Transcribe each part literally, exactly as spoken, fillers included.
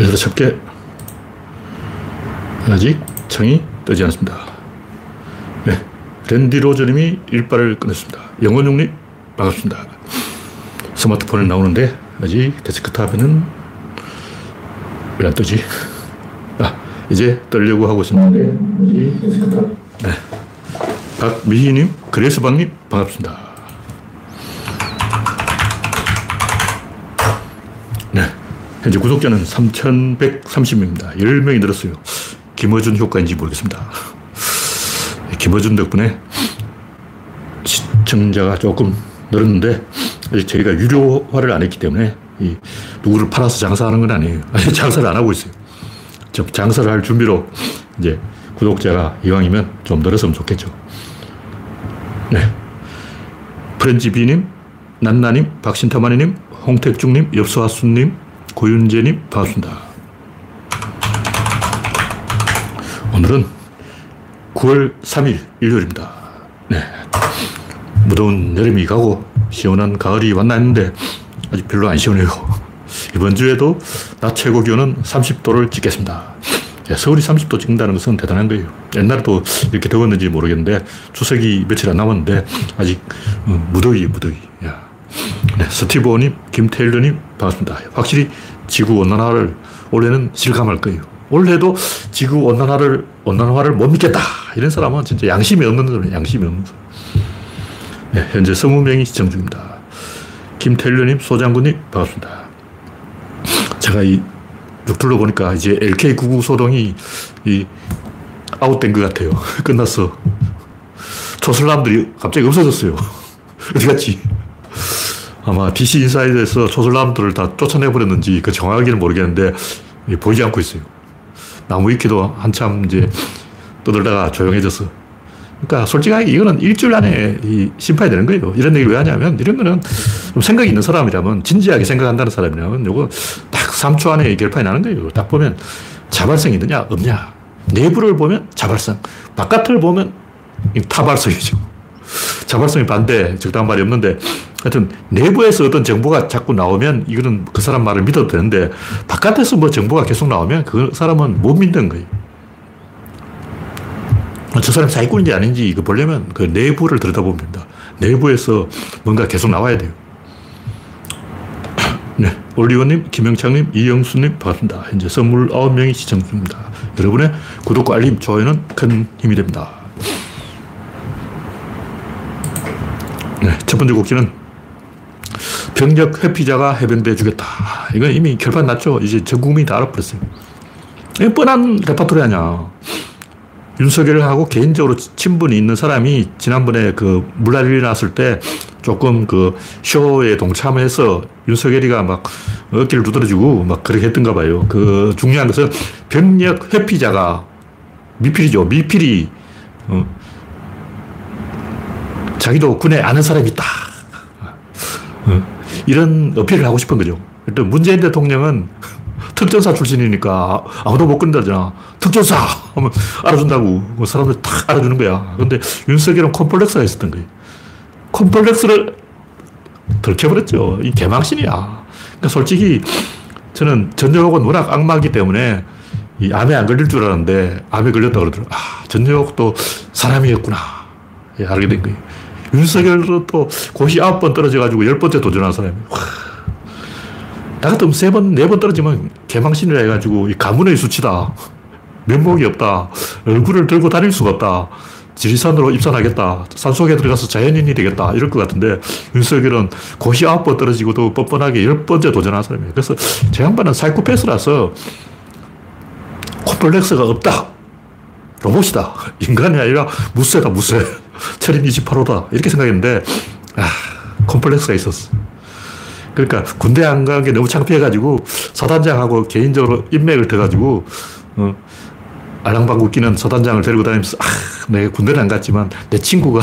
예를 들어 십 개. 아직 창이 뜨지 않습니다. 네, 랜디 로저님이 일발을 끊었습니다. 영원용님 반갑습니다. 스마트폰에 나오는데 아직 데스크탑에는 왜 안 뜨지? 아, 이제 뜨려고 하고 있습니다. 네, 박미희님, 그레스방님 반갑습니다. 네, 현재 구독자는 삼천백삼십입니다. 열 명이 늘었어요. 김어준 효과인지 모르겠습니다. 김어준 덕분에 시청자가 조금 늘었는데 저희가 유료화를 안 했기 때문에 이 누구를 팔아서 장사하는 건 아니에요. 아니, 장사를 안 하고 있어요. 저 장사를 할 준비로 이제 구독자가 이왕이면 좀 늘었으면 좋겠죠. 네, 프렌지비님, 난나님, 박신타마니님, 홍택중님, 엽서하수님, 고윤재님 반갑습니다. 오늘은 구월 삼일 일요일입니다. 네, 무더운 여름이 가고 시원한 가을이 왔나 했는데 아직 별로 안 시원해요. 이번 주에도 낮 최고 기온은 삼십 도를 찍겠습니다. 네, 서울이 삼십 도 찍는다는 것은 대단한 거예요. 옛날에도 이렇게 더웠는지 모르겠는데 추석이 며칠 안 남았는데 아직 무더위 무더위. 네, 스티브오님, 김태일러님 반갑습니다. 확실히 지구온난화를 올해는 실감할 거예요. 올해도 지구 온난화를, 온난화를 못 믿겠다. 이런 사람은 진짜 양심이 없는 사람이에요. 양심이 없는 사람. 네, 현재 이십 명이 시청 중입니다. 김태일러님, 소장군님, 반갑습니다. 제가 이, 둘러보니까 이제 엘케이 구십구 소동이 이, 아웃된 것 같아요. 끝났어. 초슬람들이 갑자기 없어졌어요. 어디 갔지? 아마 디씨 인사이드에서 초슬람들을 다 쫓아내버렸는지 그 정확하게는 모르겠는데, 보이지 않고 있어요. 나무 위키도 한참 이제 떠들다가 조용해졌어. 그러니까 솔직하게 이거는 일주일 안에 이 심판이 되는 거예요. 이런 얘기를 왜 하냐면 이런 거는 좀 생각이 있는 사람이라면 진지하게 생각한다는 사람이라면 이거 딱 삼 초 안에 결판이 나는 거예요. 딱 보면 자발성이 있느냐 없냐. 내부를 보면 자발성, 바깥을 보면 타발성이죠. 자발성이 반대, 적당한 말이 없는데 하여튼 내부에서 어떤 정보가 자꾸 나오면 이거는 그 사람 말을 믿어도 되는데 바깥에서 뭐 정보가 계속 나오면 그 사람은 못 믿는 거예요. 저 사람 사기꾼인지 아닌지 이거 보려면 그 내부를 들여다보면 됩니다. 내부에서 뭔가 계속 나와야 돼요. 네, 올리원님, 김영창님, 이영수님 반갑습니다. 현재 이십구 명이 시청 중입니다. 여러분의 구독과 알림, 좋아요는 큰 힘이 됩니다. 네, 첫 번째 곡지는 병역 회피자가 해병대 주겠다. 이건 이미 결판 났죠. 이제 전 국민이 다 알아버렸어요. 이게 뻔한 레파토리 아니야. 윤석열하고 개인적으로 친분이 있는 사람이 지난번에 그 물난리 났을 때 조금 그 쇼에 동참해서 윤석열이가 막 어깨를 두드려주고 막 그렇게 했던가 봐요. 그 중요한 것은 병역 회피자가 미필이죠. 미필이. 어, 자기도 군에 아는 사람이 있다. 이런 어필을 하고 싶은 거죠. 일단 문재인 대통령은 특전사 출신이니까 아무도 못 건드리잖아. 특전사! 하면 알아준다고. 사람들 탁 알아주는 거야. 그런데 윤석열은 콤플렉스가 있었던 거예요. 콤플렉스를 들켜버렸죠. 이 개망신이야. 그러니까 솔직히 저는 전역은 워낙 악마이기 때문에 이 암에 안 걸릴 줄 알았는데 암에 걸렸다고 그러더라고요. 아, 전역도 사람이었구나. 예, 알게 된 거예요. 윤석열도 또 고시 아홉 번 떨어져가지고 열 번째 도전한 사람이에요. 나 같으면 세 번, 네 번 떨어지면 개망신이라 해가지고 이 가문의 수치다. 면목이 없다. 얼굴을 들고 다닐 수가 없다. 지리산으로 입산하겠다. 산속에 들어가서 자연인이 되겠다. 이럴 것 같은데 윤석열은 고시 아홉 번 떨어지고도 뻔뻔하게 열 번째 도전한 사람이에요. 그래서 제 양반은 사이코패스라서 콤플렉스가 없다. 로봇이다. 인간이 아니라 무쇠다, 무쇠. 철인 이십팔 호다. 이렇게 생각했는데, 아, 콤플렉스가 있었어. 그러니까 군대 안 간 게 너무 창피해가지고 사단장하고 개인적으로 인맥을 돼가지고, 어, 알랑방 웃기는 사단장을 데리고 다니면서, 아, 내 군대는 안 갔지만 내 친구가,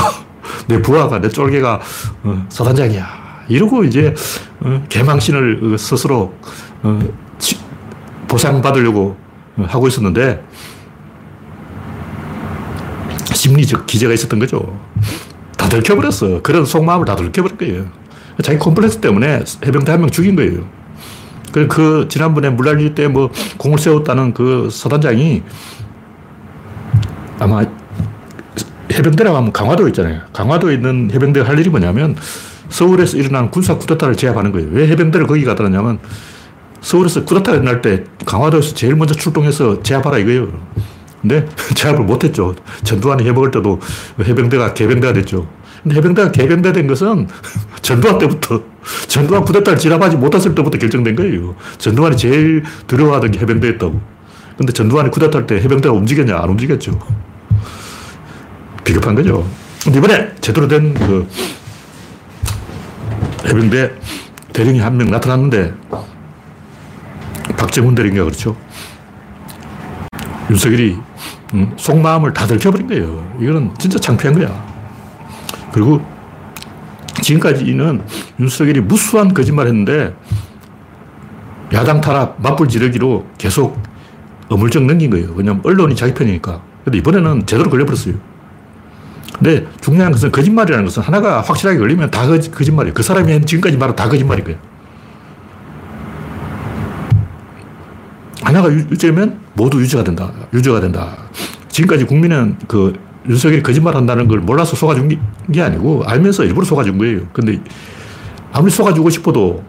내 부하가, 내 쫄개가, 어, 사단장이야. 이러고 이제, 어, 개망신을 스스로, 어, 보상받으려고 하고 있었는데, 심리적 기제가 있었던 거죠. 다 들켜버렸어. 그런 속마음을 다 들켜버릴 거예요. 자기 콤플렉스 때문에 해병대 한 명 죽인 거예요. 그, 그 지난번에 물난리 때 뭐 공을 세웠다는 그 서단장이 아마 해병대라고 하면 강화도에 있잖아요. 강화도에 있는 해병대가 할 일이 뭐냐면 서울에서 일어난 군사 쿠데타를 제압하는 거예요. 왜 해병대를 거기 갖다 놨냐면 서울에서 쿠데타가 일어날 때 강화도에서 제일 먼저 출동해서 제압하라 이거예요. 근데 제압을 못했죠. 전두환이 해먹을 때도 해병대가 개병대가 됐죠. 근데 해병대가 개병대 된 것은 전두환 때부터, 전두환 쿠데타를 제압하지 못했을 때부터 결정된 거예요. 전두환이 제일 두려워하던 게 해병대였다고. 근데 전두환이 쿠데타 할 때 해병대가 움직였냐? 안 움직였죠. 비겁한 거죠. 근데 이번에 제대로 된 그 해병대 대령이 한 명 나타났는데, 박정훈 대령이가 그렇죠. 윤석열이 속마음을 다 들켜버린 거예요. 이거는 진짜 창피한 거야. 그리고 지금까지는 윤석열이 무수한 거짓말을 했는데 야당 탄압, 맞불 지르기로 계속 어물쩡 넘긴 거예요. 왜냐하면 언론이 자기 편이니까. 근데 이번에는 제대로 걸려버렸어요. 근데 중요한 것은 거짓말이라는 것은 하나가 확실하게 걸리면 다 거짓말이에요. 그 사람이 지금까지 말한 다 거짓말인 거예요. 하나가 유죄면 모두 유죄가 된다. 유죄가 된다. 지금까지 국민은 그 윤석열이 거짓말한다는 걸 몰라서 속아준 게 아니고 알면서 일부러 속아준 거예요. 근데 아무리 속아주고 싶어도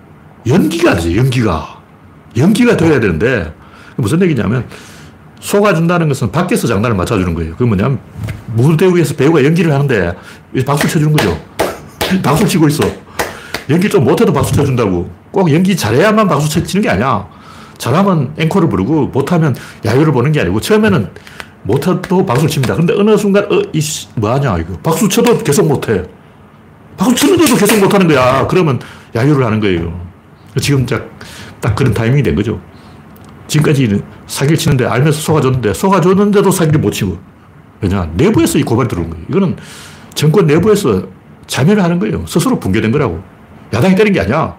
연기가 안 돼요. 연기가. 연기가 돼야 되는데 무슨 얘기냐면 속아준다는 것은 밖에서 장난을 맞춰주는 거예요. 그게 뭐냐면 무대 위에서 배우가 연기를 하는데 박수 쳐주는 거죠. 박수 치고 있어. 연기 좀 못해도 박수 쳐준다고. 꼭 연기 잘해야만 박수 치는 게 아니야. 잘하면 앵콜을 부르고 못하면 야유를 보는 게 아니고 처음에는 못해도 박수를 칩니다. 근데 어느 순간 어, 이씨 뭐하냐 이거. 박수 쳐도 계속 못해. 박수 치는데도 계속 못하는 거야. 그러면 야유를 하는 거예요. 지금 딱, 딱 그런 타이밍이 된 거죠. 지금까지는 사기를 치는데 알면서 속아줬는데 속아줬는데도 사기를 못 치고. 왜냐 내부에서 이 고발이 들어온 거예요. 이거는 정권 내부에서 자멸을 하는 거예요. 스스로 붕괴된 거라고. 야당이 때린 게 아니야.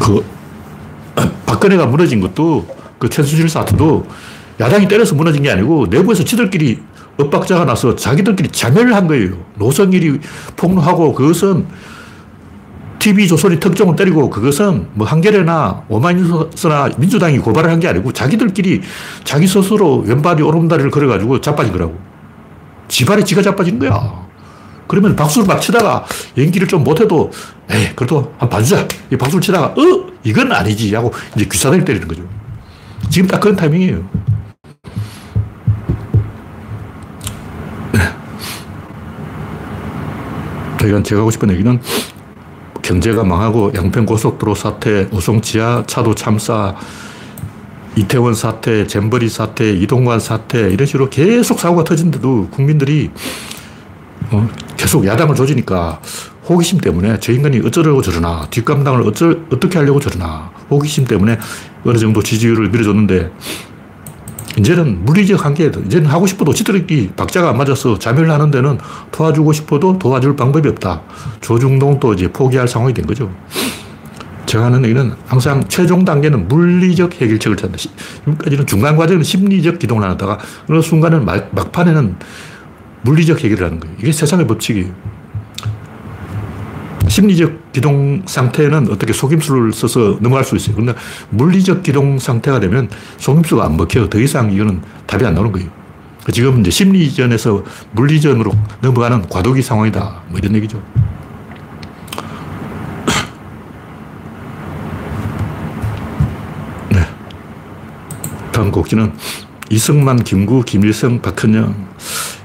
그 박근혜가 무너진 것도 그 최순실 사태도 야당이 때려서 무너진 게 아니고 내부에서 지들끼리 엇박자가 나서 자기들끼리 자멸을 한 거예요. 노성일이 폭로하고 그것은 티비조선이 특종을 때리고 그것은 뭐 한겨레나 오마이뉴스나 민주당이 고발을 한 게 아니고 자기들끼리 자기 스스로 왼발이 오른다리를 걸어가지고 자빠진 거라고. 지발에 지가 자빠진 거야. 그러면 박수를 막 치다가 연기를 좀 못해도 에이 그래도 한 반 주자. 이 박수를 치다가 어? 이건 아니지 하고 이제 귀사대를 때리는 거죠. 지금 딱 그런 타이밍이에요. 저희가 제가 하고 싶은 얘기는 경제가 망하고 양평고속도로 사태, 오송지하 차도 참사, 이태원 사태, 잼버리 사태, 이동관 사태 이런 식으로 계속 사고가 터진데도 국민들이 어, 계속 야당을 조지니까 호기심 때문에 저 인간이 어쩌려고 저러나, 뒷감당을 어쩌, 어떻게 하려고 저러나 호기심 때문에 어느 정도 지지율을 밀어줬는데 이제는 물리적 한계에도 이제는 하고 싶어도 지들끼리 박자가 안 맞아서 자멸을 하는 데는 도와주고 싶어도 도와줄 방법이 없다. 조중동도 이제 포기할 상황이 된 거죠. 제가 하는 얘기는 항상 최종 단계는 물리적 해결책을 찾는다. 지금까지는 중간 과정은 심리적 기동을 하다가 어느 순간은 막판에는 물리적 해결을 하는 거예요. 이게 세상의 법칙이에요. 심리적 기동 상태는 어떻게 속임수를 써서 넘어갈 수 있어요. 그런데 물리적 기동 상태가 되면 속임수가 안 먹혀요. 더 이상 이거는 답이 안 나오는 거예요. 지금 이제 심리전에서 물리전으로 넘어가는 과도기 상황이다. 뭐 이런 얘기죠. 네. 다음 곡지는 이승만, 김구, 김일성, 박헌영.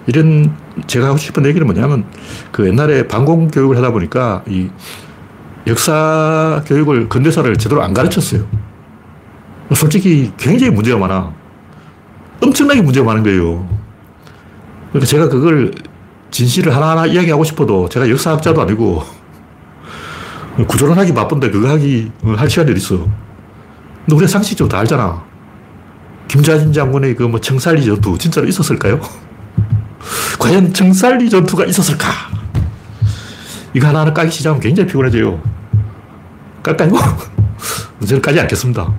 이런 제가 하고 싶은 얘기는 뭐냐면 그 옛날에 반공 교육을 하다 보니까 이 역사 교육을 근대사를 제대로 안 가르쳤어요. 솔직히 굉장히 문제가 많아. 엄청나게 문제가 많은 거예요. 그러니까 제가 그걸 진실을 하나하나 이야기하고 싶어도 제가 역사학자도 아니고 구조론하기 바쁜데 그거 하기 할 시간이 어디 있어. 근데 우리가 상식적으로 다 알잖아. 김좌진 장군의 그 뭐 청산리 전투 진짜로 있었을까요? 과연 청산리 전투가 있었을까? 이거 하나하나 까기 시작하면 굉장히 피곤해져요. 깎아요? 저는 까지 않겠습니다.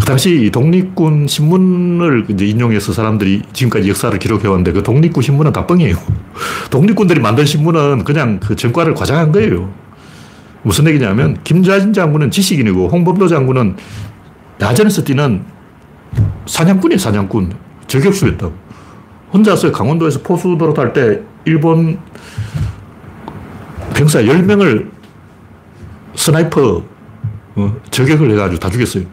그 당시 독립군 신문을 이제 인용해서 사람들이 지금까지 역사를 기록해왔는데 그 독립군 신문은 다 뻥이에요. 독립군들이 만든 신문은 그냥 그 전과를 과장한 거예요. 무슨 얘기냐면 김좌진 장군은 지식인이고 홍범도 장군은 야전에서 뛰는 사냥꾼이에요. 사냥꾼. 저격수였다고. 혼자서 강원도에서 포수 노릇할 때 일본 병사 열 명을 스나이퍼 저격을 해가지고 다 죽였어요.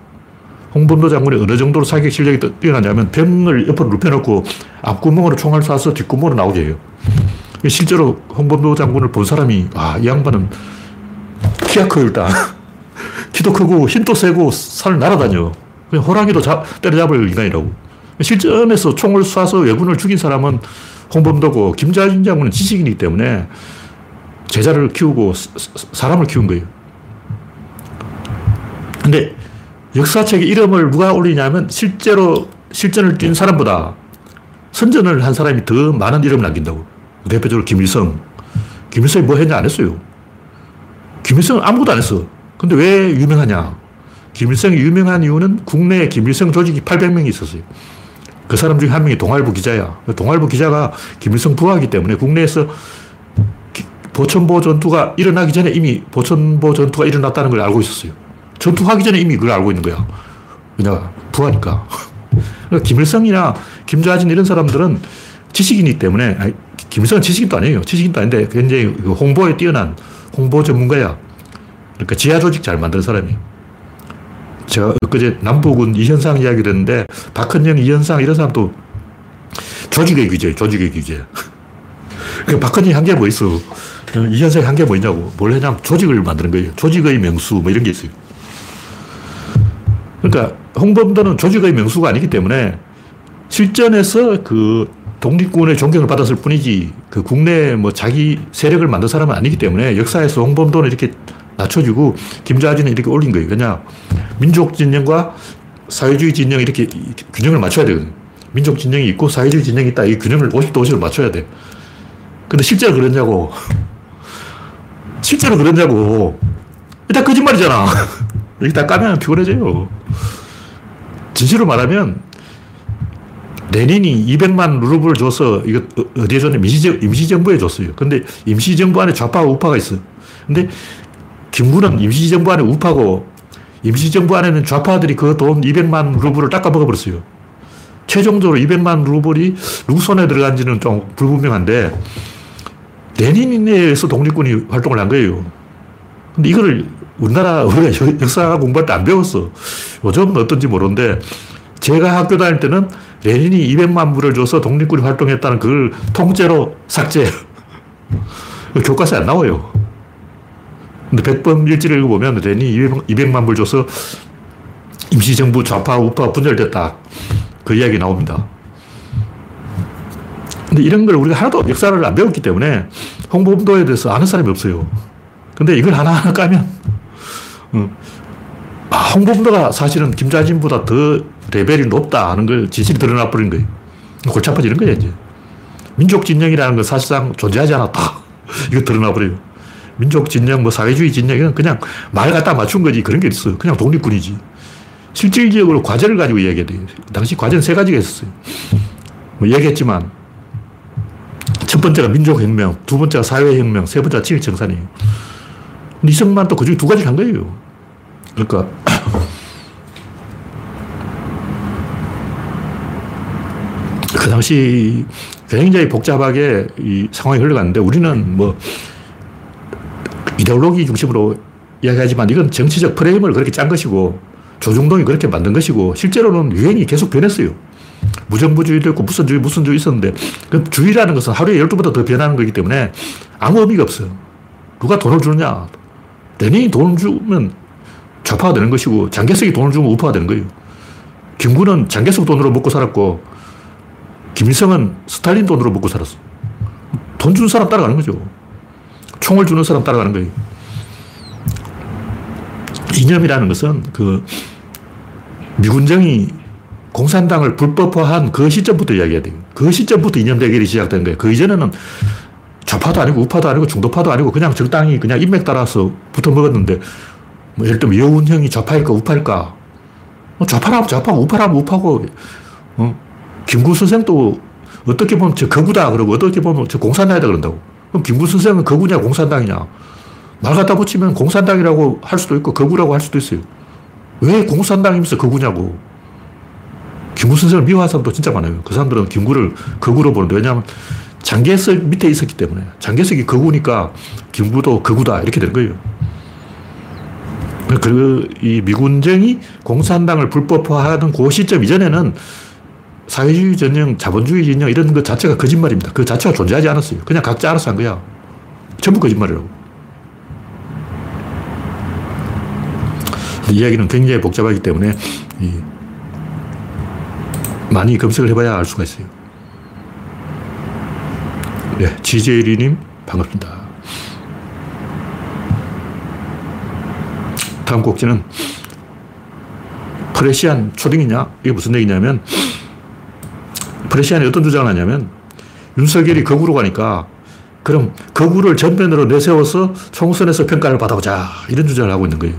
홍범도 장군이 어느 정도로 사격 실력이 뛰어나냐면 병을 옆으로 눕혀놓고 앞구멍으로 총알 쏴서 뒷구멍으로 나오게 해요. 실제로 홍범도 장군을 본 사람이 아, 이 양반은 키가 커요. 일단 키도 크고 힘도 세고 산을 날아다녀. 그냥 호랑이도 잡, 때려잡을 인간이라고. 실전에서 총을 쏴서 외군을 죽인 사람은 홍범도고 김좌진 장군은 지식인이기 때문에 제자를 키우고 사람을 키운 거예요. 근데 역사책의 이름을 누가 올리냐면 실제로 실전을 뛴 사람보다 선전을 한 사람이 더 많은 이름을 남긴다고. 대표적으로 김일성. 김일성이 뭐 했냐? 안 했어요. 김일성은 아무것도 안 했어. 근데 왜 유명하냐? 김일성이 유명한 이유는 국내에 김일성 조직이 팔백 명이 있었어요. 그 사람 중에 한 명이 동아일보 기자야. 동아일보 기자가 김일성 부하이기 때문에 국내에서 보천보 전투가 일어나기 전에 이미 보천보 전투가 일어났다는 걸 알고 있었어요. 전투하기 전에 이미 그걸 알고 있는 거야. 그냥 부하니까. 그러니까 김일성이나 김좌진 이런 사람들은 지식인이기 때문에, 아니, 김일성은 지식인도 아니에요. 지식인도 아닌데 굉장히 홍보에 뛰어난 홍보 전문가야. 그러니까 지하 조직 잘 만드는 사람이. 제가 엊그제 남북은 이현상 이야기를 했는데 박헌영, 이현상 이런 사람도 조직의 규제, 조직의 규제. 그러니까 박헌영이 한 게 뭐 있어? 이현상이 한 게 뭐 있냐고. 뭘 했냐면 조직을 만드는 거예요. 조직의 명수 뭐 이런 게 있어요. 그러니까 홍범도는 조직의 명수가 아니기 때문에 실전에서 그 독립군의 존경을 받았을 뿐이지 그 국내에 뭐 자기 세력을 만든 사람은 아니기 때문에 역사에서 홍범도는 이렇게 낮춰주고 김좌진은 이렇게 올린 거예요. 왜냐? 민족 진영과 사회주의 진영 이렇게 균형을 맞춰야 되거든요. 민족 진영이 있고 사회주의 진영이 있다. 이 균형을 오십도 오십으로 맞춰야 돼. 근데 실제로 그랬냐고. 실제로 그랬냐고. 일단 거짓말이잖아. 이렇게 다 까면 피곤해져요. 진실로 말하면 레닌이 이백만 루블을 줘서 이거 어디에 줬냐? 임시정부에 줬어요. 근데 임시정부 안에 좌파와 우파가 있어. 근데 김구는 임시정부 안에 우파고 임시정부 안에는 좌파들이 그 돈 이백만 루블을 닦아먹어버렸어요. 최종적으로 이백만 루블이 누구 손에 들어간지는 좀 불분명한데 레닌에 의해서 독립군이 활동을 한 거예요. 근데 이거를 우리나라 우리가 역사 공부할 때 안 배웠어. 요즘은 어떤지 모르는데 제가 학교 다닐 때는 레닌이 이백만 불을 줘서 독립군이 활동했다는 그걸 통째로 삭제. 교과서에 안 나와요. 근데 백범 일지를 읽어보면 레닌이 이백만 불 줘서 임시정부 좌파 우파 분열됐다. 그 이야기 나옵니다. 근데 이런 걸 우리가 하나도 역사를 안 배웠기 때문에 홍범도에 대해서 아는 사람이 없어요. 근데 이걸 하나하나 까면 음. 아, 홍범도가 사실은 김좌진보다 더 레벨이 높다 하는 걸 진실이 드러나 버린 거예요. 골치 아파지는 거예요. 이제 민족 진영이라는 건 사실상 존재하지 않았다. 이거 드러나 버려요. 민족 진영, 뭐 사회주의 진영 이건 그냥 말 갖다 맞춘 거지 그런 게 있어요. 그냥 독립군이지. 실질적으로 과제를 가지고 이야기해야 돼요. 당시 과제는 세 가지가 있었어요. 뭐 얘기했지만 첫 번째가 민족혁명, 두 번째가 사회혁명, 세 번째가 친일청산이에요. 이승만 또 그중에 두 가지를 한 거예요. 그러니까 그 당시 굉장히 복잡하게 이 상황이 흘러갔는데 우리는 뭐 이데올로기 중심으로 이야기하지만 이건 정치적 프레임을 그렇게 짠 것이고 조중동이 그렇게 만든 것이고 실제로는 유행이 계속 변했어요. 무정부주의도 있고 무슨 주의 무슨 주의 있었는데 그 주의라는 것은 하루에 열두 번보다 더 변하는 거기 때문에 아무 의미가 없어요. 누가 돈을 주느냐. 레닌이 돈을 주면 좌파가 되는 것이고 장개석이 돈을 주면 우파가 되는 거예요. 김구는 장개석 돈으로 먹고 살았고 김일성은 스탈린 돈으로 먹고 살았어. 돈 주는 사람 따라가는 거죠. 총을 주는 사람 따라가는 거예요. 이념이라는 것은 그 미군정이 공산당을 불법화한 그 시점부터 이야기해야 돼요. 그 시점부터 이념 대결이 시작된 거예요. 그 이전에는 좌파도 아니고 우파도 아니고 중도파도 아니고 그냥 적당히 그냥 인맥 따라서 붙어먹었는데 뭐 예를 들면 여운형이 좌파일까 우파일까 좌파라면 좌파고 우파라면 우파고 어? 김구 선생도 어떻게 보면 저 거구다. 그러고 어떻게 보면 저 공산당이다 그런다고. 그럼 김구 선생은 거구냐 공산당이냐. 말 갖다 붙이면 공산당이라고 할 수도 있고 거구라고 할 수도 있어요. 왜 공산당이면서 거구냐고. 김구 선생을 미워하는 사람도 진짜 많아요. 그 사람들은 김구를 거구로 보는데, 왜냐하면 장개석 밑에 있었기 때문에, 장개석이 거구니까 김구도 거구다 이렇게 된 거예요. 그 이 미군정이 공산당을 불법화하는 그 시점 이전에는 사회주의 전형, 자본주의 전형 이런 것 자체가 거짓말입니다. 그 자체가 존재하지 않았어요. 그냥 각자 알아서 한 거야. 전부 거짓말이라고. 이 이야기는 굉장히 복잡하기 때문에 이 많이 검색을 해봐야 알 수가 있어요. 네, 지제리님 반갑습니다. 다음 곡지는 프레시안 초딩이냐? 이게 무슨 얘기냐면, 프레시안이 어떤 주장을 하냐면, 윤석열이 거구로 가니까 그럼 거구를 전면으로 내세워서 총선에서 평가를 받아보자, 이런 주장을 하고 있는 거예요.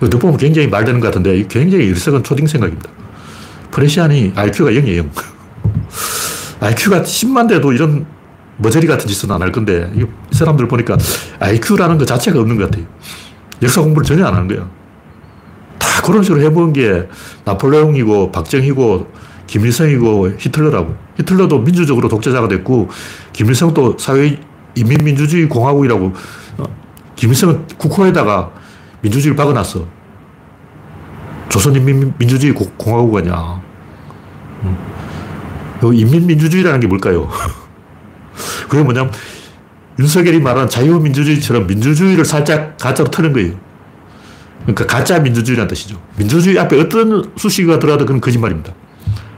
듣고 보면 굉장히 말되는 것 같은데 굉장히 일석은 초딩 생각입니다. 프레시안이 아이큐가 영이에요. 아이큐가 십만 돼도 이런 머저리 같은 짓은 안 할 건데, 이 사람들 보니까 아이큐라는 것 자체가 없는 것 같아요. 역사 공부를 전혀 안 하는 거예요. 다 그런 식으로 해본 게 나폴레옹이고 박정희고 김일성이고 히틀러라고. 히틀러도 민주적으로 독재자가 됐고, 김일성도 사회 인민민주주의 공화국이라고, 김일성은 국호에다가 민주주의를 박아놨어. 조선인민민주주의 공화국 아니야. 인민민주주의라는 게 뭘까요? 그게 뭐냐면 윤석열이 말하는 자유민주주의처럼 민주주의를 살짝 가짜로 트는 거예요. 그러니까 가짜 민주주의라는 뜻이죠. 민주주의 앞에 어떤 수식어가 들어가도 그건 거짓말입니다.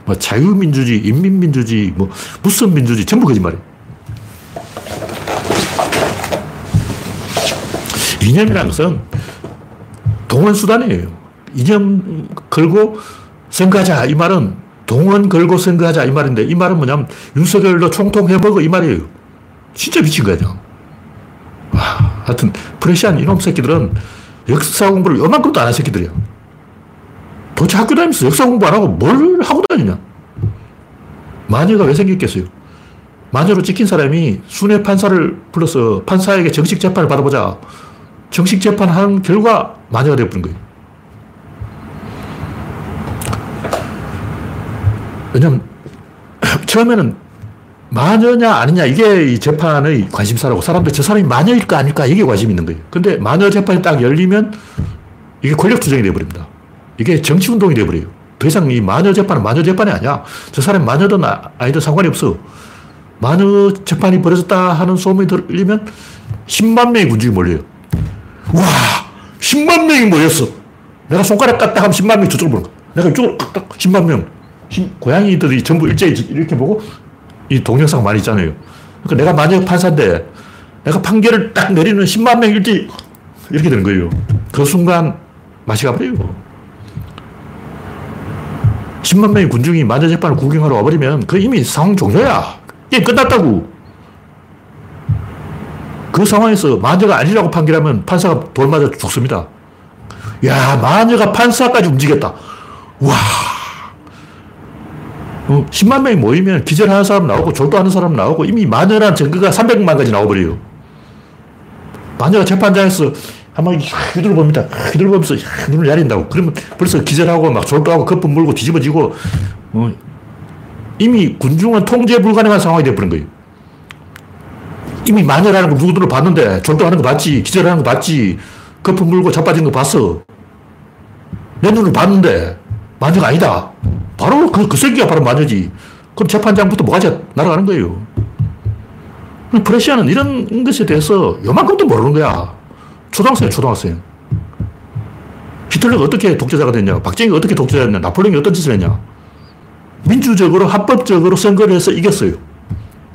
뭐 자유민주주의, 인민민주주의, 뭐 무슨 민주주의, 전부 거짓말이에요. 이념이라는 것은 동원수단이에요. 이념 걸고 선거하자, 이 말은 동원 걸고 선거하자 이 말인데, 이 말은 뭐냐면 윤석열로 총통해먹어 이 말이에요. 진짜 미친 거 아니야. 와, 하여튼 프레시안 이놈 새끼들은 역사 공부를 요만큼도 안 한 새끼들이야. 도대체 학교 다니면서 역사 공부 안 하고 뭘 하고 다니냐. 마녀가 왜 생겼겠어요? 마녀로 찍힌 사람이 순회 판사를 불러서 판사에게 정식 재판을 받아보자. 정식 재판한 결과 마녀가 되어버린 거예요. 왜냐면 처음에는 마녀냐 아니냐 이게 이 재판의 관심사라고. 사람들이 저 사람이 마녀일까 아닐까 이게 관심이 있는 거예요. 근데 마녀 재판이 딱 열리면 이게 권력투쟁이 되어버립니다. 이게 정치운동이 되어버려요. 더 이상 이 마녀 재판은 마녀 재판이 아니야. 저 사람이 마녀든 아니든 상관이 없어. 마녀 재판이 벌어졌다 하는 소문이 들리면 십만 명의 군중이 몰려요. 와, 십만 명이 몰렸어. 내가 손가락 깠다 하면 십만 명이 저쪽으로 보는 거야. 내가 이쪽으로 깠다 십만 명. 고양이들이 전부 일제히 이렇게 보고, 이 동영상 많이 있잖아요. 그러니까 내가 만약 판사인데 내가 판결을 딱 내리는 십만 명 일지 이렇게 되는 거예요. 그 순간 맛이 가버려요. 십만 명의 군중이 만약 재판을 구경하러 와버리면 그 이미 상황 종료야. 게임 끝났다고. 그 상황에서 마녀가 아니라고 판결하면 판사가 돌 맞아 죽습니다. 야, 마녀가 판사까지 움직였다. 와. 어, 십만 명이 모이면 기절하는 사람 나오고 졸도하는 사람 나오고 이미 마녀란 증거가 삼백만 가지 나와버려요. 마녀가 재판장에서 아마 휘둘러 봅니다. 휘둘러 보면서 눈을 야린다고. 그러면 벌써 기절하고 막 졸도하고 거품 물고 뒤집어지고, 어, 이미 군중은 통제 불가능한 상황이 되어버린 거예요. 이미 마녀라는 거 누구들로 봤는데, 졸도하는 거 봤지, 기절하는 거 봤지, 거품 물고 자빠지는 거 봤어. 내 눈을 봤는데 마녀가 아니다. 바로 그, 그 새끼가 바로 마녀지. 그럼 재판장부터 뭐가 날아가는 거예요. 프레시아는 이런 것에 대해서 요만큼도 모르는 거야. 초등학생이야, 초등학생. 히틀러가 어떻게 독재자가 됐냐. 박정희가 어떻게 독재자였냐. 나폴레옹이 어떤 짓을 했냐. 민주적으로, 합법적으로 선거를 해서 이겼어요.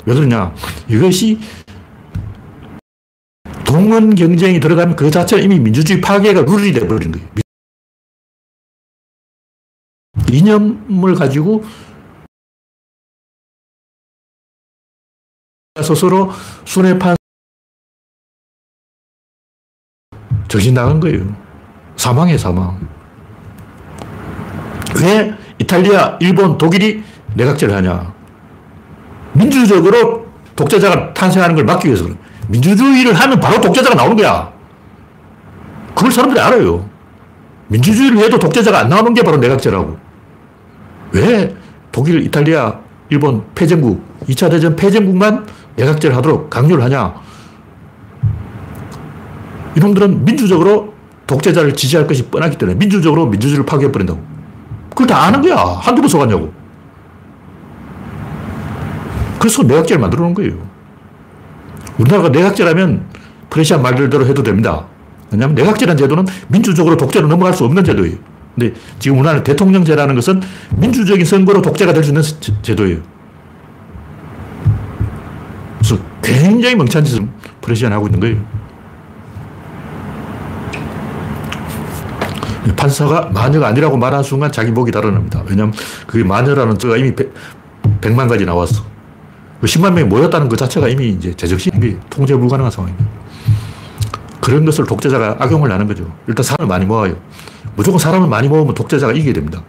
왜 그러냐. 이것이 동원 경쟁이 들어가면 그 자체는 이미 민주주의 파괴가 룰이 되어버리는 거예요. 이념을 가지고 스스로 순회판 정신 나간 거예요. 사망이에요, 사망. 왜 이탈리아, 일본, 독일이 내각제를 하냐. 민주적으로 독재자가 탄생하는 걸 막기 위해서 그래. 민주주의를 하면 바로 독재자가 나오는 거야. 그걸 사람들이 알아요. 민주주의를 해도 독재자가 안 나오는 게 바로 내각제라고. 왜 독일, 이탈리아, 일본 패전국, 이 차 대전 패전국만 내각제를 하도록 강요를 하냐. 이놈들은 민주적으로 독재자를 지지할 것이 뻔하기 때문에 민주적으로 민주주의를 파괴해버린다고. 그걸 다 아는 거야. 한두 번 속았냐고. 그래서 내각제를 만들어 놓은 거예요. 우리나라가 내각제라면 프레시안 말들대로 해도 됩니다. 왜냐하면 내각제라는 제도는 민주적으로 독재로 넘어갈 수 없는 제도예요. 근데 지금 우리나라 대통령제라는 것은 민주적인 선거로 독재가 될 수 있는 제도예요. 그래서 굉장히 멍청한 짓을 프레시안 하고 있는 거예요. 판사가 마녀가 아니라고 말하는 순간 자기 목이 달아납니다. 왜냐하면 그게 마녀라는 뜻가 이미 백만 가지 나왔어. 십만 명이 모였다는 것 자체가 이미 이제 제정신이 통제 불가능한 상황입니다. 그런 것을 독재자가 악용을 하는 거죠. 일단 사람을 많이 모아요. 무조건 사람을 많이 모으면 독재자가 이기게 됩니다.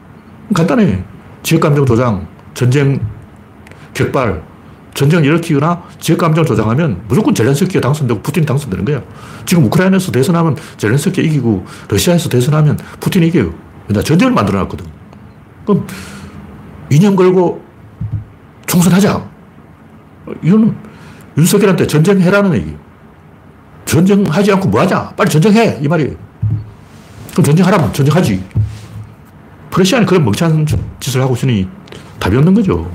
간단해. 지역감정 조장, 전쟁 격발, 전쟁을 일으키거나 지역감정 조장하면 무조건 젤렌스키가 당선되고 푸틴이 당선되는 거야. 지금 우크라이나에서 대선하면 젤렌스키가 이기고 러시아에서 대선하면 푸틴이 이겨요. 왜냐 전쟁을 만들어놨거든. 그럼 이 년 걸고 총선하자. 이거는 윤석열한테 전쟁해라는 얘기예요. 전쟁하지 않고 뭐하자. 빨리 전쟁해. 이 말이에요. 그럼 전쟁하라면 전쟁하지. 프레시안이 그런 멍청한 짓을 하고 있으니 답이 없는 거죠.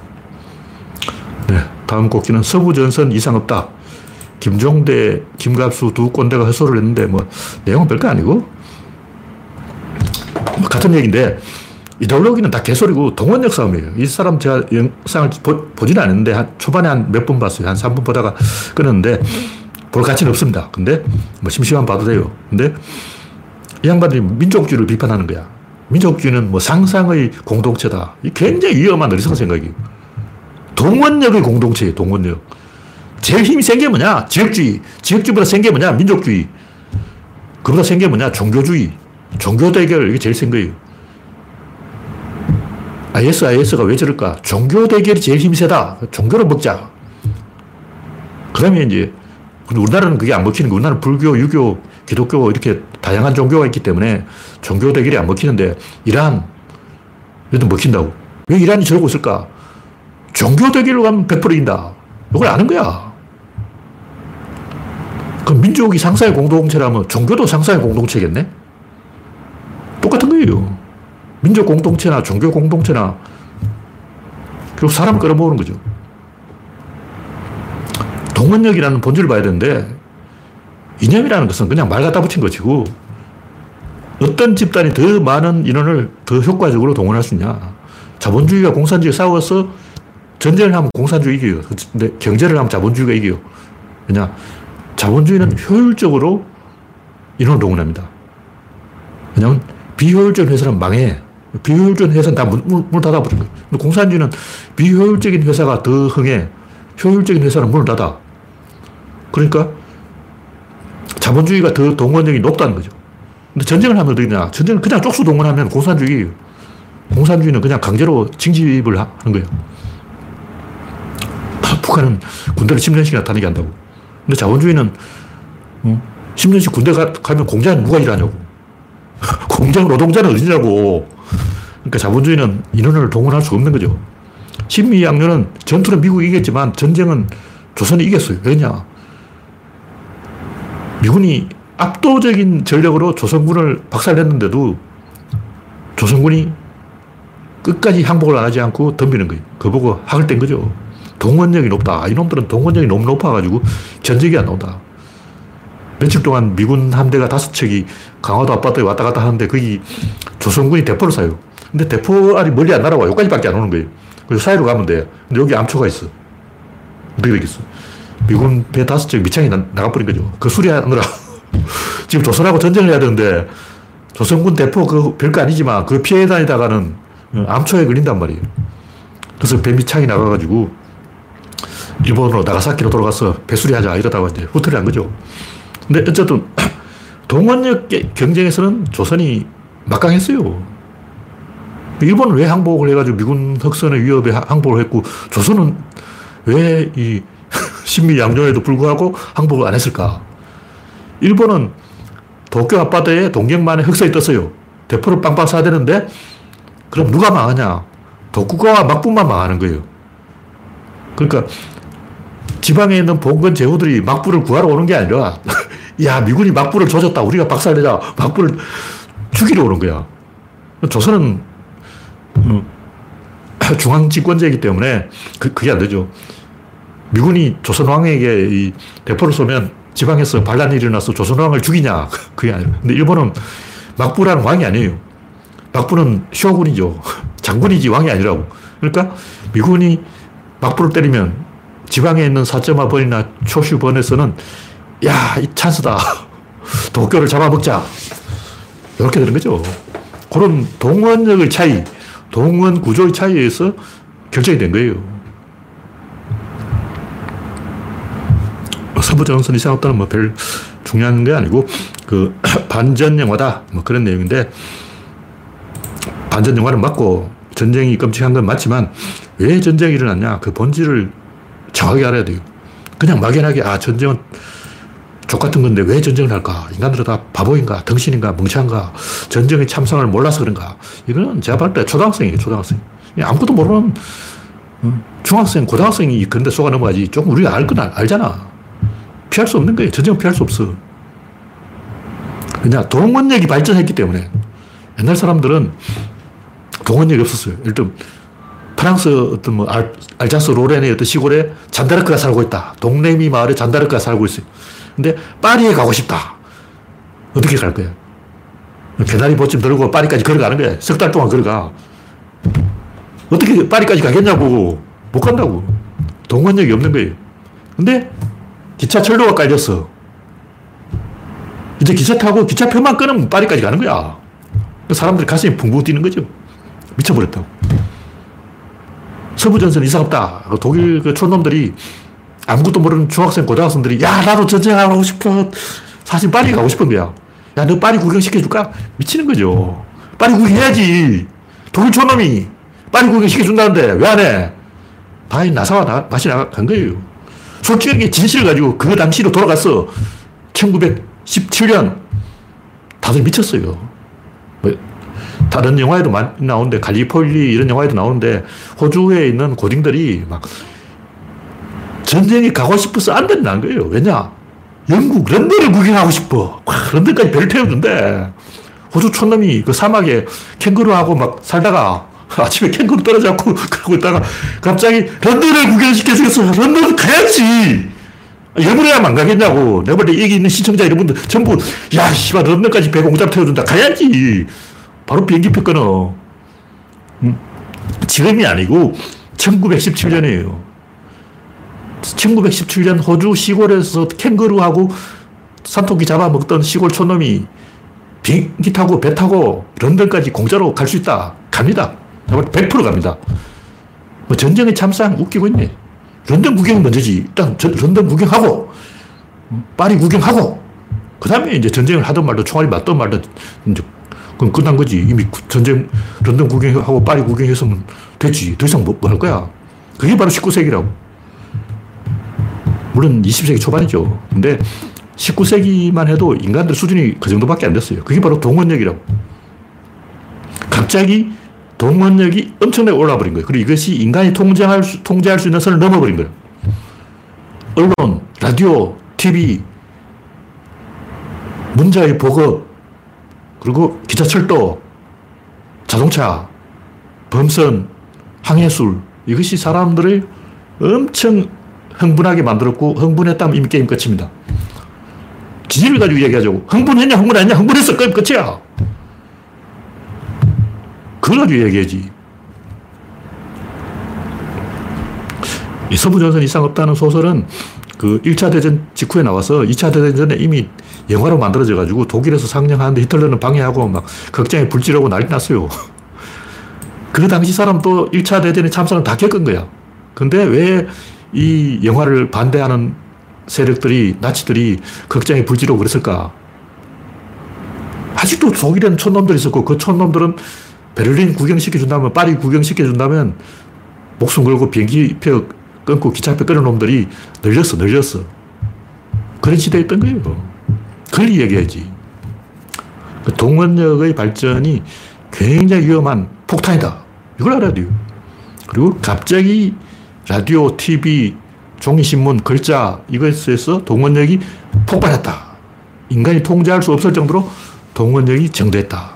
네. 다음 곡기는 서부전선 이상 없다. 김종대, 김갑수 두 꼰대가 해소를 했는데 뭐 내용은 별거 아니고 뭐 같은 얘기인데 이데올로기는 다 개소리고 동원력 싸움이에요. 이 사람 제가 영상을 보지는 않았는데 한 초반에 한 몇 분 봤어요. 한 삼 분 보다가 끊었는데 볼 가치는 없습니다. 근데 뭐 심심하면 봐도 돼요. 근데 이 양반들이 민족주의를 비판하는 거야. 민족주의는 뭐 상상의 공동체다. 이 굉장히 위험한 어리석은 생각이에요. 동원력의 공동체예요. 동원력. 제일 힘이 센 게 뭐냐? 지역주의. 지역주의보다 센 게 뭐냐? 민족주의. 그보다 센 게 뭐냐? 종교주의. 종교 대결. 이게 제일 센 거예요. 아이에스 아이에스가 왜 저럴까? 종교 대결이 제일 힘이 세다. 종교를 먹자. 그 다음에 이제 우리나라는 그게 안 먹히는 거. 우리나라는 불교, 유교, 기독교 이렇게 다양한 종교가 있기 때문에 종교 대결이 안 먹히는데 이란, 이것도 먹힌다고. 왜 이란이 저러고 있을까? 종교 대결로 가면 백 퍼센트 이긴다. 이걸 아는 거야. 그럼 민족이 상사의 공동체라면 종교도 상사의 공동체겠네? 똑같은 거예요. 민족 공동체나 종교 공동체나 결국 사람 끌어모으는 거죠. 동원력이라는 본질을 봐야 되는데 이념이라는 것은 그냥 말 갖다 붙인 것이고 어떤 집단이 더 많은 인원을 더 효과적으로 동원할 수 있냐. 자본주의와 공산주의 싸워서 전쟁을 하면 공산주의 이겨요. 근데 경제를 하면 자본주의가 이겨요. 왜냐? 자본주의는 효율적으로 인원을 동원합니다. 왜냐면 비효율적인 회사는 망해. 비효율적인 회사는 다 문, 문, 문을 닫아버린 거예요. 근데 공산주의는 비효율적인 회사가 더 흥해. 효율적인 회사는 문을 닫아. 그러니까 자본주의가 더 동원력이 높다는 거죠. 근데 전쟁을 하면 어떻게 되냐? 전쟁을 그냥 쪽수 동원하면 공산주의예요. 공산주의는 그냥 강제로 징집을 하는 거예요. 북한은 군대를 십 년씩 나타나게 한다고. 근데 자본주의는 십 년씩 군대 가, 가면 공장에 누가 일하냐고. 공장 노동자는 어디냐고. 그러니까 자본주의는 인원을 동원할 수 없는 거죠. 신미양요는 전투는 미국이 이겼지만 전쟁은 조선이 이겼어요. 왜냐? 미군이 압도적인 전력으로 조선군을 박살냈는데도 조선군이 끝까지 항복을 안 하지 않고 덤비는 거예요. 그보고 학을 뗀 거죠. 동원력이 높다. 이놈들은 동원력이 너무 높아가지고 전쟁이 안 나온다. 며칠 동안 미군 함대가 다섯 척이 강화도 앞바다에 왔다 갔다 하는데 거기 조선군이 대포를 쏴요. 근데 대포알이 멀리 안 날아와. 여기까지밖에 안 오는 거예요. 그래서 사이로 가면 돼. 근데 여기 암초가 있어. 어떻게 되겠어? 미군 배 다섯 척이 밑창이 나가버린 거죠. 그 수리하느라. 지금 조선하고 전쟁을 해야 되는데 조선군 대포 그 별거 아니지만 그 피해 다니다가는 암초에 걸린단 말이에요. 그래서 배 밑창이 나가가지고 일본으로 나가사키로 돌아가서 배수리하자 이러다가 이제 후퇴를 한 거죠. 근데 어쨌든 동원력 경쟁에서는 조선이 막강했어요. 일본은 왜 항복을 해가지고 미군 흑선의 위협에 항복을 했고 조선은 왜 이 신미양조에도 불구하고 항복을 안 했을까? 일본은 도쿄 앞바다에 동경만의 흑석이 떴어요. 대포를 빵빵 쏴야 되는데 그럼 누가 망하냐? 도쿠가와 막부만 망하는 거예요. 그러니까 지방에 있는 봉건 제후들이 막부를 구하러 오는 게 아니라 야, 미군이 막부를 조졌다. 우리가 박살내자. 막부를 죽이러 오는 거야. 조선은 음, 중앙 집권제이기 때문에 그, 그게 안 되죠. 미군이 조선왕에게 이 대포를 쏘면 지방에서 반란이 일어나서 조선왕을 죽이냐. 그게 아니에요. 근데 일본은 막부라는 왕이 아니에요. 막부는 쇼군이죠. 장군이지 왕이 아니라고. 그러니까 미군이 막부를 때리면 지방에 있는 사점화번이나 초슈번에서는 야, 이 찬스다. 도쿄를 잡아먹자. 이렇게 되는 거죠. 그런 동원력의 차이, 동원 구조의 차이에서 결정이 된 거예요. 서부전선 이상 없다는 뭐 별 중요한 게 아니고, 그, 반전 영화다. 뭐 그런 내용인데, 반전 영화는 맞고, 전쟁이 끔찍한 건 맞지만, 왜 전쟁이 일어났냐. 그 본질을 정확히 알아야 돼요. 그냥 막연하게, 아, 전쟁은 족같은 건데 왜 전쟁을 할까? 인간들은 다 바보인가? 덩신인가? 멍청한가? 전쟁의 참상을 몰라서 그런가? 이거는 제가 봤을 때 초등학생이에요, 초등학생. 아무것도 모르는 중학생, 고등학생이 그런데 속아 넘어가지. 조금 우리가 알 건 알잖아. 피할 수 없는 거예요. 전쟁은 피할 수 없어. 그냥 동원력이 발전했기 때문에. 옛날 사람들은 동원력이 없었어요. 예를 들면 프랑스 어떤 뭐 알, 알자스 로렌의 어떤 시골에 잔다르크가 살고 있다. 동네미 마을에 잔다르크가 살고 있어요. 근데 파리에 가고 싶다. 어떻게 갈 거야? 개나리 보침 들고 파리까지 걸어가는 거야. 석 달 동안 걸어가. 어떻게 파리까지 가겠냐고. 못 간다고. 동원력이 없는 거예요. 근데 기차 철도가 깔렸어. 이제 기차 타고 기차표만 끊으면 파리까지 가는 거야. 사람들이 가슴이 붕붕 뛰는 거죠. 미쳐버렸다고. 서부전선 이상 없다. 독일 그 촌놈들이 아무것도 모르는 중학생, 고등학생들이 야, 나도 전쟁하고 싶어. 사실 파리 가고 싶은 거야. 야, 너 파리 구경시켜줄까? 미치는 거죠. 파리 구경해야지. 독일 촌놈이 파리 구경시켜준다는데 왜 안 해? 다 나사와 나, 맛이 나간 거예요. 솔직하게 진실을 가지고 그 당시로 돌아갔어. 천구백십칠 년. 다들 미쳤어요. 뭐, 다른 영화에도 많이 나오는데, 갈리폴리 이런 영화에도 나오는데, 호주에 있는 고딩들이 막 전쟁이 가고 싶어서 안 된다는 거예요. 왜냐? 영국 런던을 구경하고 싶어. 와, 런던까지 배를 태우는데 호주 촌놈이 그 사막에 캥거루하고 막 살다가 아침에 캥거루 떨어져갖고 그러고 있다가 갑자기 런던을 구경시켜주겠어. 런던 가야지. 여물에야 안 가겠냐고. 내가 볼 때 여기 있는 시청자 여러분들 전부 야, 씨발 런던까지 배 공장 태워준다. 가야지. 바로 비행기표 끊어. 음, 지금이 아니고 천구백십칠 년이에요. 천구백십칠 년 호주 시골에서 캥거루하고 산토끼 잡아먹던 시골 촌놈이 비행기 타고 배 타고 런던까지 공짜로 갈 수 있다. 갑니다. 백 퍼센트 갑니다. 뭐 전쟁의 참상 웃기고 있네. 런던 구경은 먼저지. 일단 저, 런던 구경하고 파리 구경하고 그 다음에 이제 전쟁을 하든 말든 총알이 맞든 말든 이제 그건 끝난 거지. 이미 전쟁 런던 구경하고 파리 구경했으면 됐지. 더 이상 뭐 할 거야. 그게 바로 십구 세기라고. 물론 이십 세기 초반이죠. 근데 십구 세기만 해도 인간들 수준이 그 정도밖에 안 됐어요. 그게 바로 동원력이라고. 갑자기 동원력이 엄청나게 올라버린 거예요. 그리고 이것이 인간이 통제할 수, 통제할 수 있는 선을 넘어버린 거예요. 언론, 라디오, 티비, 문자의 보급, 그리고 기차 철도, 자동차, 범선, 항해술, 이것이 사람들을 엄청 흥분하게 만들었고, 흥분했다면 이미 게임 끝입니다. 지지를 가지고 이야기하자고. 흥분했냐, 흥분 안 했냐, 흥분했어. 게임 끝이야. 그걸 가지고 이야기하지. 이 서부전선 이상 없다는 소설은 그 일 차 대전 직후에 나와서 이 차 대전 전에 이미 영화로 만들어져가지고 독일에서 상영하는데 히틀러는 방해하고 막 극장에 불 지르고 난리 났어요. 그 당시 사람 또 일 차 대전의 참상을 다 겪은 거야. 근데 왜 이 영화를 반대하는 세력들이, 나치들이 극장에 불지르고 그랬을까? 아직도 독일에는 촌놈들이 있었고, 그 촌놈들은 베를린 구경시켜준다면, 파리 구경시켜준다면, 목숨 걸고 비행기표 끊고 기차표 끊은 놈들이 늘렸어, 늘렸어. 그런 시대였던 거예요. 그걸 얘기하지. 동원력의 발전이 굉장히 위험한 폭탄이다. 이걸 알아야 돼요. 그리고 갑자기 라디오, 티비, 종이신문, 글자 이것에서 동원력이 폭발했다. 인간이 통제할 수 없을 정도로 동원력이 증대했다.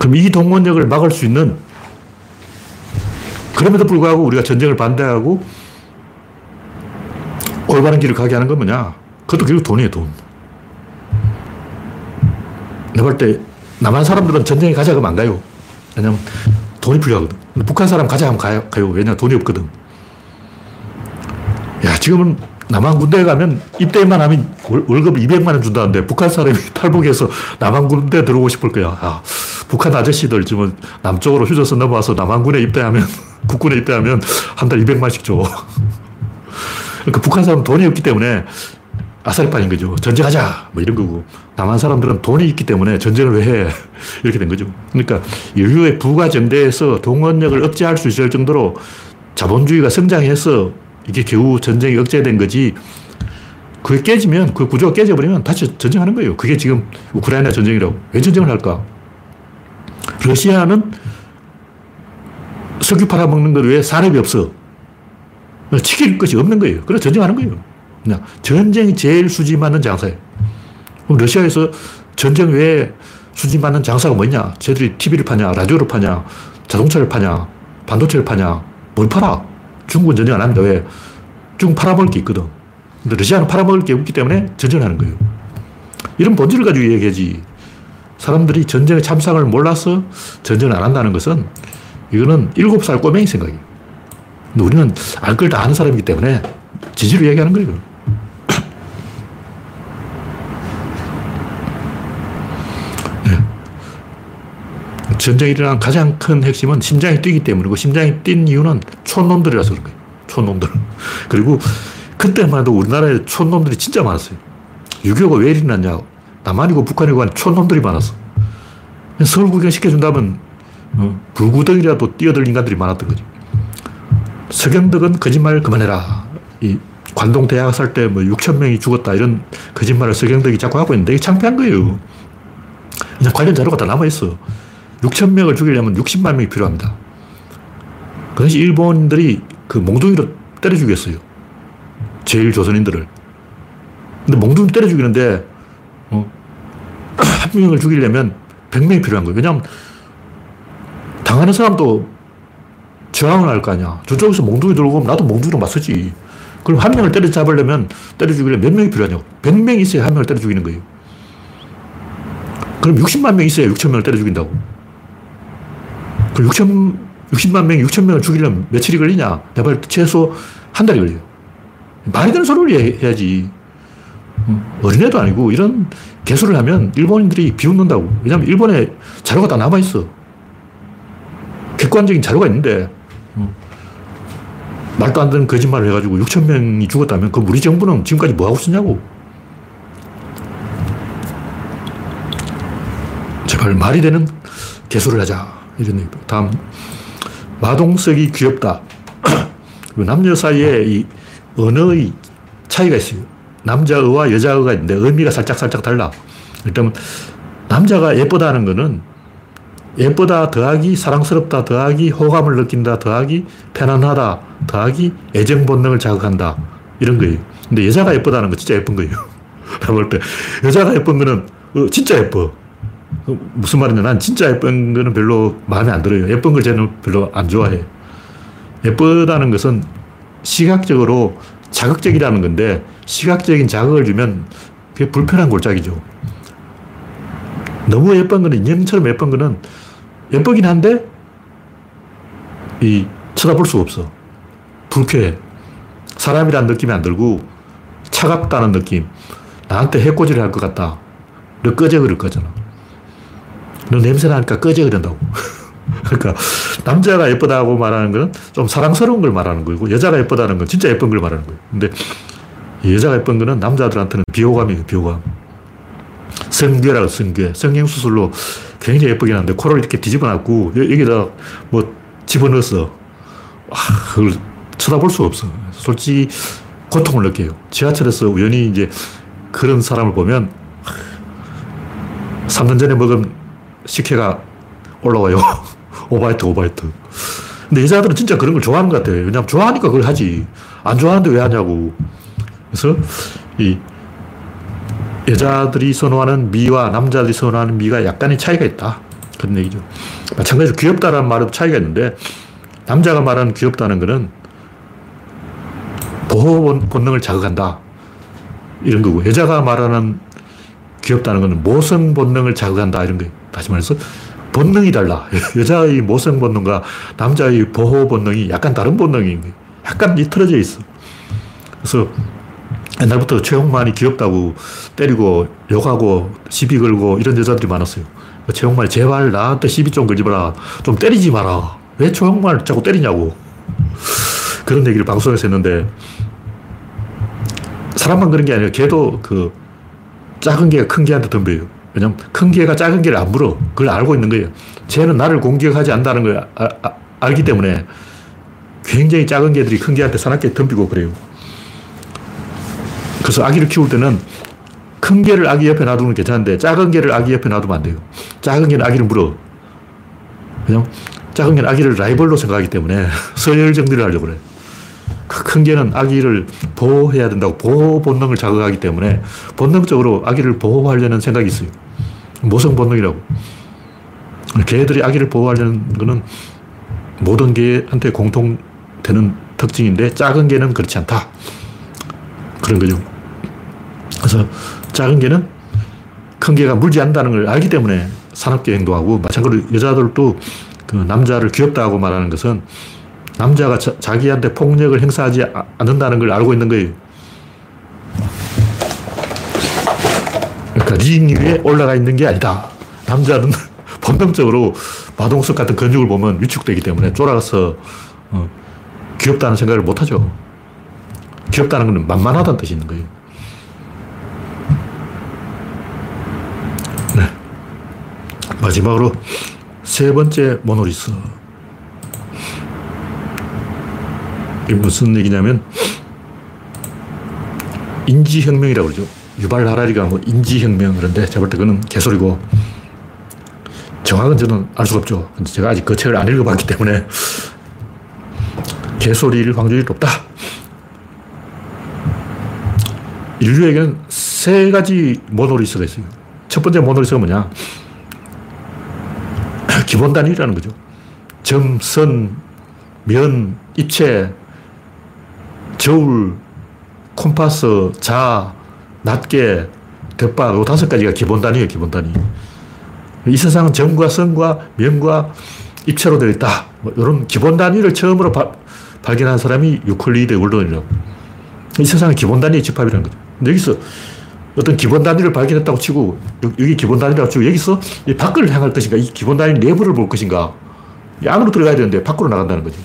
그럼 이 동원력을 막을 수 있는, 그럼에도 불구하고 우리가 전쟁을 반대하고 올바른 길을 가게 하는 건 뭐냐? 그것도 결국 돈이에요, 돈. 내가 볼 때 남한 사람들은 전쟁에 가자 그러면 안 가요. 왜냐면 돈이 필요하거든. 근데 북한 사람 가자 하면 가요. 가요. 왜냐? 돈이 없거든. 야, 지금은 남한 군대에 가면 입대만 하면 월급 이백만 원 준다는데 북한 사람이 탈북해서 남한 군대 들어오고 싶을 거야. 아, 북한 아저씨들 지금 남쪽으로 휴전선 넘어와서 남한군에 입대하면, 국군에 입대하면 한 달 이백만 원씩 줘. 그러니까 북한 사람은 돈이 없기 때문에 아사리판인 거죠. 전쟁하자! 뭐 이런 거고. 남한 사람들은 돈이 있기 때문에 전쟁을 왜 해? 이렇게 된 거죠. 그러니까 인류의 부가 증대해서 동원력을 억제할 수 있을 정도로 자본주의가 성장해서 이게 겨우 전쟁이 억제된 거지. 그게 깨지면, 그 구조가 깨져버리면 다시 전쟁하는 거예요. 그게 지금 우크라이나 전쟁이라고. 왜 전쟁을 할까? 러시아는 석유 팔아먹는 것 외에 산업이 없어. 지킬 것이 없는 거예요. 그래서 전쟁하는 거예요. 그냥 전쟁이 제일 수지 맞는 장사예요. 그럼 러시아에서 전쟁 외에 수지 맞는 장사가 뭐 있냐? 쟤들이 티비를 파냐? 라디오를 파냐? 자동차를 파냐? 반도체를 파냐? 뭘 팔아? 중국은 전쟁 안 합니다. 왜? 중국 팔아먹을 게 있거든. 근데 러시아는 팔아먹을 게 없기 때문에 전쟁을 하는 거예요. 이런 본질을 가지고 얘기하지. 사람들이 전쟁의 참상을 몰라서 전쟁을 안 한다는 것은, 이거는 일곱 살 꼬맹이 생각이에요. 근데 우리는 알 걸 다 아는 사람이기 때문에 지지로 얘기하는 거예요. 네. 전쟁이 일어난 가장 큰 핵심은 심장이 뛰기 때문이고, 심장이 뛴 이유는 촌놈들이라서 그런 거예요. 촌놈들. 그리고 그때만 해도 우리나라에 촌놈들이 진짜 많았어요. 유교가 왜 일어났냐고. 남한이고 북한이고 한 촌놈들이 많았어. 서울 구경 시켜준다면 불구덩이라도 뛰어들 인간들이 많았던 거죠. 서경덕은 거짓말 그만해라. 이 관동 대학 살 때 뭐 육천 명이 죽었다 이런 거짓말을 서경덕이 자꾸 하고 있는데 이게 창피한 거예요. 그냥 관련 자료가 다 남아있어. 육천 명을 죽이려면 육십만 명이 필요합니다. 그 당시 일본인들이 그 몽둥이로 때려 죽였어요. 제일 조선인들을. 근데 몽둥이 때려 죽이는데 어? 한 명을 죽이려면 백 명이 필요한 거예요. 왜냐하면 당하는 사람도 저항을 할 거 아니야. 저쪽에서 몽둥이 들고 오면 나도 몽둥이로 맞서지. 그럼 한 명을 때려 잡으려면, 때려 죽이려면 몇 명이 필요하냐고. 백 명이 있어야 한 명을 때려 죽이는 거예요. 그럼 육십만 명이 있어야 육천 명을 때려 죽인다고. 그럼 육천, 육십만 명이 육천 명을 죽이려면 며칠이 걸리냐. 내가 볼 때 최소 한 달이 걸려요. 말이 되는 소리를 해야지. 어린애도 아니고 이런 개수를 하면 일본인들이 비웃는다고. 왜냐하면 일본에 자료가 다 남아있어. 객관적인 자료가 있는데 말도 안 되는 거짓말을 해가지고 육천 명이 죽었다면 그럼 우리 정부는 지금까지 뭐하고 있었냐고. 제발 말이 되는 개수를 하자. 이런 얘기. 다음, 마동석이 귀엽다. 남녀 사이에 이 언어의 차이가 있어요. 남자어와 여자어가 있는데 의미가 살짝살짝 달라. 일단 남자가 예쁘다는 거는 예쁘다 더하기 사랑스럽다 더하기 호감을 느낀다 더하기 편안하다 더하기 애정 본능을 자극한다. 이런 거예요. 근데 여자가 예쁘다는 거 진짜 예쁜 거예요. 내가 볼 때 여자가 예쁜 거는 어, 진짜 예뻐. 무슨 말이냐. 난 진짜 예쁜 거는 별로 마음에 안 들어요. 예쁜 걸 쟤는 별로 안 좋아해. 예쁘다는 것은 시각적으로 자극적이라는 건데 시각적인 자극을 주면 그게 불편한 골짜기죠. 너무 예쁜 거는, 인형처럼 예쁜 거는 예쁘긴 한데 이 쳐다볼 수가 없어. 불쾌해. 사람이라는 느낌이 안 들고 차갑다는 느낌. 나한테 해코지를 할 것 같다. 너 꺼져 그럴 거잖아. 너 냄새 나니까 꺼져 그런다고. 그러니까 남자가 예쁘다고 말하는 건 좀 사랑스러운 걸 말하는 거고, 여자가 예쁘다는 건 진짜 예쁜 걸 말하는 거예요. 근데 여자가 예쁜 거는 남자들한테는 비호감이에요. 비호감. 성괴라고. 성괴. 성형수술로 굉장히 예쁘긴 한데 코를 이렇게 뒤집어놨고 여기다 뭐 집어넣었어. 아, 그걸 쳐다볼 수가 없어. 솔직히 고통을 느껴요. 지하철에서 우연히 이제 그런 사람을 보면 삼 년 전에 먹은 식혜가 올라와요. 오바이트, 오바이트. 근데 여자들은 진짜 그런 걸 좋아하는 것 같아요. 왜냐하면 좋아하니까 그걸 하지. 안 좋아하는데 왜 하냐고. 그래서 이 여자들이 선호하는 미와 남자들이 선호하는 미가 약간의 차이가 있다. 그런 얘기죠. 마찬가지로 귀엽다라는 말에도 차이가 있는데 남자가 말하는 귀엽다는 거는 보호 본능을 자극한다. 이런 거고 여자가 말하는 귀엽다는 거는 모성 본능을 자극한다. 이런 거. 다시 말해서 본능이 달라. 여자의 모성 본능과 남자의 보호 본능이 약간 다른 본능인 거예요. 약간 이틀어져 있어. 그래서 옛날부터 최홍만이 귀엽다고 때리고 욕하고 시비 걸고 이런 여자들이 많았어요. 최홍만이 제발 나한테 시비 좀 걸지 마라. 좀 때리지 마라. 왜 최홍만을 자꾸 때리냐고. 그런 얘기를 방송에서 했는데 사람만 그런 게 아니라 걔도 그 작은 개가 큰 개한테 덤벼요. 왜냐면 큰 개가 작은 개를 안 물어. 그걸 알고 있는 거예요. 쟤는 나를 공격하지 않는다는 걸 아, 아, 알기 때문에 굉장히 작은 개들이 큰 개한테 사납게 덤비고 그래요. 그래서 아기를 키울 때는 큰 개를 아기 옆에 놔두는 건 괜찮은데 작은 개를 아기 옆에 놔두면 안 돼요. 작은 개는 아기를 물어. 그냥 작은 개는 아기를 라이벌로 생각하기 때문에 서열 정리를 하려고 그래. 큰 개는 아기를 보호해야 된다고 보호 본능을 자극하기 때문에 본능적으로 아기를 보호하려는 생각이 있어요. 모성 본능이라고. 개들이 아기를 보호하려는 거는 모든 개한테 공통되는 특징인데 작은 개는 그렇지 않다. 그런 거죠. 그래서 작은 개는 큰 개가 물지 않는다는 걸 알기 때문에 사납게 행동하고 마찬가지로 여자들도 그 남자를 귀엽다고 말하는 것은 남자가 자, 자기한테 폭력을 행사하지 않는다는 걸 알고 있는 거예요. 그러니까 링 위에 올라가 있는 게 아니다. 남자는 본능적으로 마동석 같은 근육을 보면 위축되기 때문에 쫄아서 어, 귀엽다는 생각을 못하죠. 귀엽다는 건 만만하다는 뜻이 있는 거예요. 마지막으로 세 번째 모노리스. 이게 무슨 얘기냐면 인지혁명이라고 그러죠. 유발 하라리가 뭐 인지혁명 그런데 제가 볼 때 그건 개소리고 정확은 저는 알 수가 없죠. 근데 제가 아직 그 책을 안 읽어봤기 때문에 개소리일 확률이 높다. 인류에게는 세 가지 모노리스가 있어요. 첫 번째 모노리스가 뭐냐? 기본 단위라는 거죠. 점, 선, 면, 입체, 저울, 콤파스, 자, 낱개, 덧박, 이 다섯 가지가 기본 단위예요, 기본 단위. 이 세상은 점과 선과 면과 입체로 되어 있다. 뭐 이런 기본 단위를 처음으로 바, 발견한 사람이 유클리드의 원론이라고. 이 세상은 기본 단위의 집합이라는 거죠. 근데 여기서 어떤 기본 단위를 발견했다고 치고, 여기 기본 단위라고 치고, 여기서 이 밖을 향할 것인가, 이 기본 단위 내부를 볼 것인가, 이 안으로 들어가야 되는데 밖으로 나간다는 거지.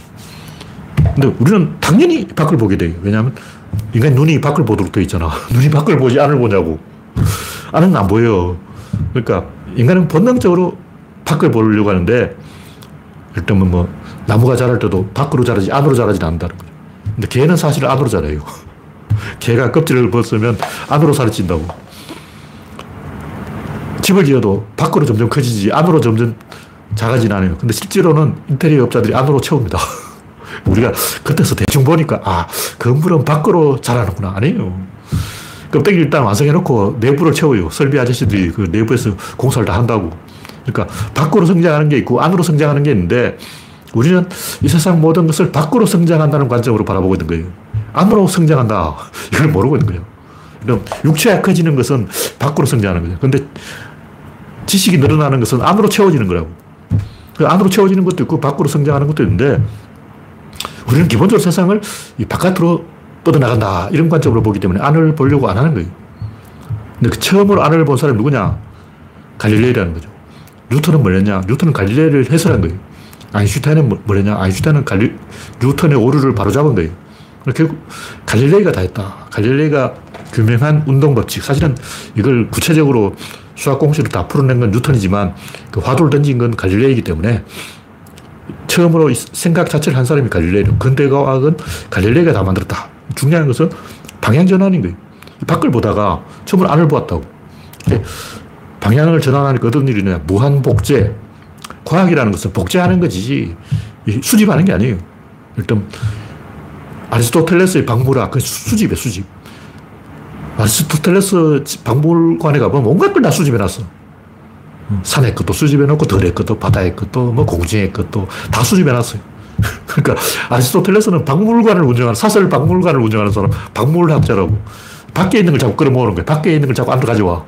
근데 우리는 당연히 밖을 보게 돼요. 왜냐하면 인간 눈이 밖을 보도록 되어 있잖아. 눈이 밖을 보지 안을 보냐고. 안은 안 보여요. 그러니까 인간은 본능적으로 밖을 보려고 하는데, 일단은 뭐, 나무가 자랄 때도 밖으로 자라지, 안으로 자라지 않는다는 거죠. 근데 개는 사실 안으로 자라요. 개가 껍질을 벗으면 안으로 살이 찐다고. 집을 지어도 밖으로 점점 커지지 안으로 점점 작아지는 않아요. 근데 실제로는 인테리어 업자들이 안으로 채웁니다. 우리가 겉에서 대충 보니까 아, 건물은 밖으로 자라는구나. 아니에요. 껍데기를 일단 완성해놓고 내부를 채워요. 설비 아저씨들이 그 내부에서 공사를 다 한다고. 그러니까 밖으로 성장하는 게 있고 안으로 성장하는 게 있는데 우리는 이 세상 모든 것을 밖으로 성장한다는 관점으로 바라보고 있는 거예요. 안으로 성장한다. 이걸 모르고 있는 거예요. 그럼 육체가 커지는 것은 밖으로 성장하는 거죠. 그런데 지식이 늘어나는 것은 안으로 채워지는 거라고. 안으로 채워지는 것도 있고 밖으로 성장하는 것도 있는데 우리는 기본적으로 세상을 이 바깥으로 뻗어나간다. 이런 관점으로 보기 때문에 안을 보려고 안 하는 거예요. 근데 그 처음으로 안을 본 사람이 누구냐? 갈릴레이라는 거죠. 뉴턴은 뭐였냐? 뉴턴은 갈릴레이를 해설한 거예요. 아인슈타인은 뭐랬냐? 아인슈타인은 갈리, 뉴턴의 오류를 바로 잡은 거예요. 결국 갈릴레이가 다 했다. 갈릴레이가 규명한 운동법칙. 사실은 이걸 구체적으로 수학 공식을 다 풀어낸 건 뉴턴이지만 그 화두를 던진 건 갈릴레이이기 때문에 처음으로 생각 자체를 한 사람이 갈릴레오. 근대과학은 갈릴레오가 다 만들었다. 중요한 것은 방향전환인 거예요. 밖을 보다가 처음으로 안을 보았다고. 근데 방향을 전환하니까 어떤 일이 있느냐. 무한복제. 과학이라는 것은 복제하는 거지 수집하는 게 아니에요. 일단 아리스토텔레스의 박물학, 그 수집이에요, 수집. 아리스토텔레스 박물관에 가보면 온갖 걸 다 수집해놨어. 산의 것도 수집해놓고, 들의 것도, 바다의 것도, 뭐 공중의 것도 다 수집해놨어요. 그러니까 아리스토텔레스는 박물관을 운영하는, 사설 박물관을 운영하는 사람, 박물학자라고. 밖에 있는 걸 자꾸 끌어모으는 거예요. 밖에 있는 걸 자꾸 안으로 가져와.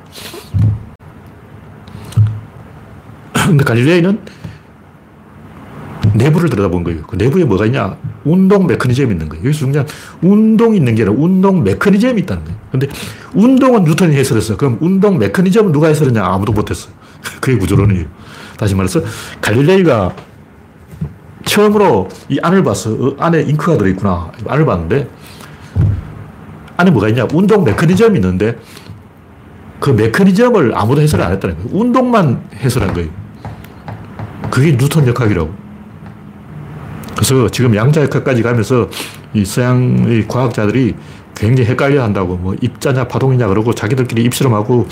근데 갈릴레이는 내부를 들여다본 거예요. 그 내부에 뭐가 있냐? 운동 메커니즘이 있는 거예요. 여기서 중요한 운동이 있는 게 아니라 운동 메커니즘이 있다는 거예요. 근데 운동은 뉴턴이 해설했어요. 그럼 운동 메커니즘은 누가 해설했냐? 아무도 못했어요. 그게 구조론이에요. 다시 말해서 갈릴레이가 처음으로 이 안을 봤어. 어, 안에 잉크가 들어있구나. 안을 봤는데 안에 뭐가 있냐? 운동 메커니즘이 있는데 그 메커니즘을 아무도 해설을 안 했다는 거예요. 운동만 해설한 거예요. 그게 뉴턴 역학이라고. 그래서 지금 양자역학까지 가면서 이 서양의 과학자들이 굉장히 헷갈려 한다고, 뭐 입자냐 파동이냐 그러고 자기들끼리 입씨름하고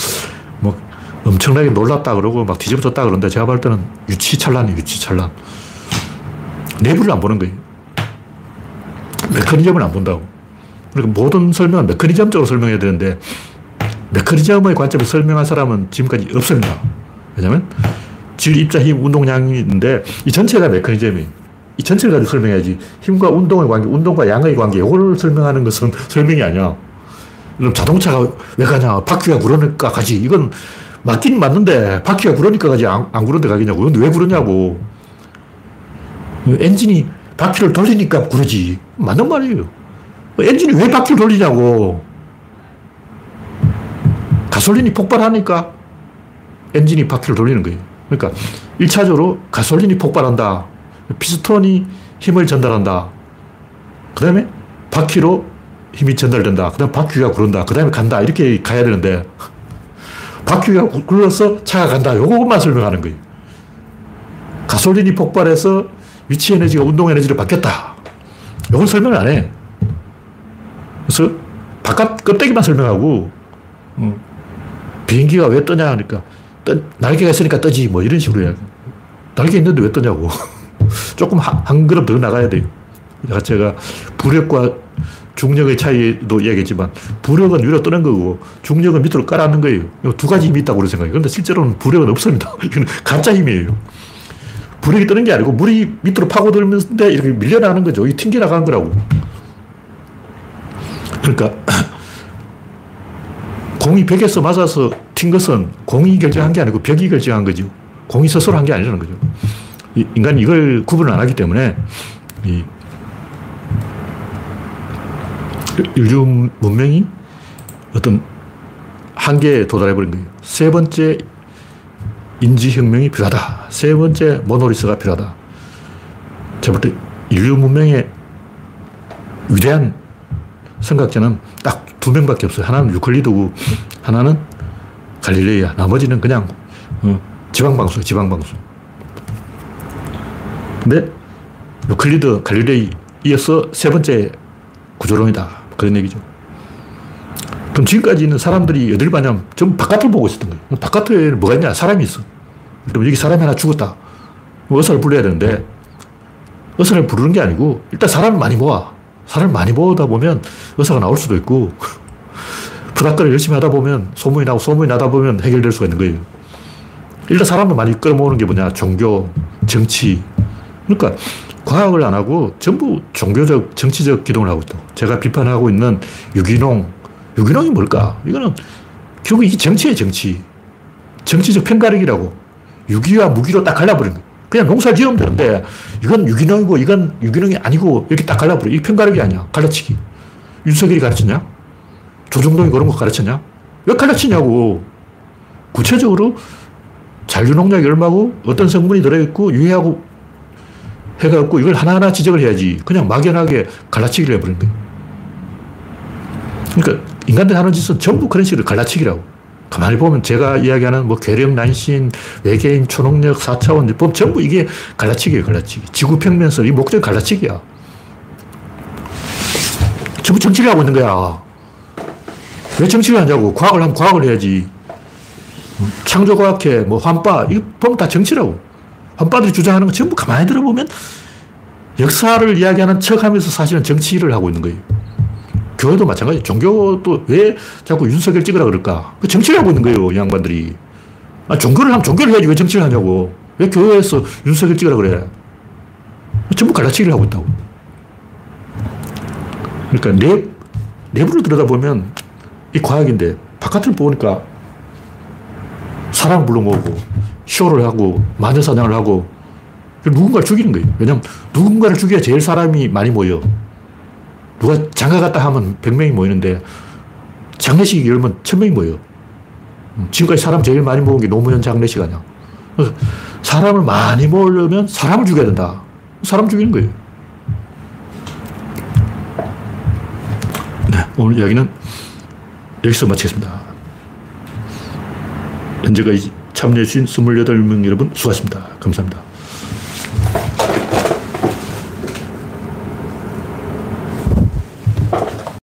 뭐 엄청나게 놀랐다 그러고 막 뒤집어졌다 그러는데 제가 볼 때는 유치찬란이에요, 유치찬란. 내부를 안 보는 거예요. 메커니즘을 안 본다고. 그러니까 모든 설명은 메커니즘적으로 설명해야 되는데 메커니즘의 관점에서 설명한 사람은 지금까지 없습니다. 왜냐면 질, 입자, 힘, 운동량이 있는데 이 전체가 메커니즘이에요. 이 전체를 가지고 설명해야지. 힘과 운동의 관계, 운동과 양의 관계, 이걸 설명하는 것은 설명이 아니야. 그럼 자동차가 왜 가냐? 바퀴가 구르니까 가지. 이건 맞긴 맞는데 바퀴가 구르니까 가지. 안, 안 구르는데 가겠냐고. 근데 왜 구르냐고. 엔진이 바퀴를 돌리니까 구르지. 맞는 말이에요. 엔진이 왜 바퀴를 돌리냐고. 가솔린이 폭발하니까 엔진이 바퀴를 돌리는 거예요. 그러니까 일 차적으로 가솔린이 폭발한다. 피스톤이 힘을 전달한다. 그 다음에 바퀴로 힘이 전달된다. 그 다음에 바퀴가 구른다. 그 다음에 간다. 이렇게 가야 되는데 바퀴가 굴러서 차가 간다. 요것만 설명하는 거예요. 가솔린이 폭발해서 위치 에너지가 운동 에너지로 바뀌었다. 요걸 설명을 안 해. 그래서 바깥 껍데기만 설명하고 음. 비행기가 왜 떠냐 하니까 떠, 날개가 있으니까 떠지 뭐 이런 식으로 해야 돼. 날개 있는데 왜 떠냐고. 조금 한, 한 걸음 더 나가야 돼요. 제가 부력과 중력의 차이도 이야기했지만 부력은 위로 뜨는 거고 중력은 밑으로 깔아앉는 거예요. 두 가지 힘이 있다고 그런 생각해요. 그런데 실제로는 부력은 없습니다. 이건 가짜 힘이에요. 부력이 뜨는 게 아니고 물이 밑으로 파고들면서 이렇게 밀려나가는 거죠. 이 튕겨나가는 거라고. 그러니까 공이 벽에서 맞아서 튄 것은 공이 결정한 게 아니고 벽이 결정한 거죠. 공이 스스로 한 게 아니라는 거죠. 인간이 이걸 구분을 안 하기 때문에 이 인류 문명이 어떤 한계에 도달해버린 거예요. 세 번째 인지혁명이 필요하다. 세 번째 모노리스가 필요하다. 제가 볼 때 인류 문명의 위대한 생각자는 딱 두 명밖에 없어요. 하나는 유클리드고 하나는 갈릴레이야. 나머지는 그냥 지방방수, 지방방수. 근데 유클리드, 갈릴레이 이어서 세 번째 구조론이다. 그런 얘기죠. 그럼 지금까지 있는 사람들이 어딜 봤냐면 전부 바깥을 보고 있었던 거예요. 바깥에 뭐가 있냐? 사람이 있어. 그럼 여기 사람이 하나 죽었다. 어선을 불러야 되는데 어선을 부르는 게 아니고 일단 사람을 많이 모아. 사람을 많이 모으다 보면 어사가 나올 수도 있고 푸닥거리를 열심히 하다 보면 소문이 나고 소문이 나다 보면 해결될 수가 있는 거예요. 일단 사람을 많이 끌어모으는 게 뭐냐? 종교, 정치. 그러니까 과학을 안 하고 전부 종교적, 정치적 기동을 하고 있다. 제가 비판하고 있는 유기농. 유기농이 뭘까? 이거는 결국 이게 정치예요, 정치. 정치적 편가르기라고. 유기와 무기로 딱 갈라버린 거예요. 그냥 농사 지으면 되는데 이건 유기농이고 이건 유기농이 아니고 이렇게 딱 갈라버려. 이게 편가르기 아니야. 갈라치기. 윤석열이 가르쳤냐? 조중동이 그런 거 가르쳤냐? 왜 갈라치냐고. 구체적으로 잔류농약이 얼마고 어떤 성분이 들어있고 유해하고 해가 없고 이걸 하나하나 지적을 해야지. 그냥 막연하게 갈라치기를 해버린 거예요. 그러니까 인간들이 하는 짓은 전부 그런 식으로 갈라치기라고. 가만히 보면 제가 이야기하는 뭐 괴력, 난신, 외계인, 초능력, 사 차원, 율법 전부 이게 갈라치기예요, 갈라치기. 지구 평면설, 이 목적이 갈라치기야. 전부 정치를 하고 있는 거야. 왜 정치를 하냐고. 과학을 하면 과학을 해야지. 창조과학회, 뭐 환빠, 이거 보면 다 정치라고. 환빠들이 주장하는 거 전부 가만히 들어보면 역사를 이야기하는 척하면서 사실은 정치를 하고 있는 거예요. 교회도 마찬가지. 종교도 왜 자꾸 윤석열 찍으라 그럴까? 그 정치를 하고 있는 거예요, 이 양반들이. 아, 종교를 하면 종교를 해야지 왜 정치를 하냐고. 왜 교회에서 윤석열 찍으라 그래? 전부 갈라치기를 하고 있다고. 그러니까 내, 내부를 들여다보면 이 과학인데 바깥을 보니까 사람 불러모으고 쇼를 하고 마녀사냥을 하고 누군가를 죽이는 거예요. 왜냐하면 누군가를 죽여야 제일 사람이 많이 모여. 누가 장가 갔다 하면 백 명이 모이는데 장례식이 열면 천 명이 모여. 지금까지 사람 제일 많이 모은 게 노무현 장례식 아니야. 사람을 많이 모으려면 사람을 죽여야 된다. 사람 죽이는 거예요. 네, 오늘 이야기는 여기서 마치겠습니다. 현재까지 참여해주신 이십팔 명 여러분 수고하셨습니다. 감사합니다.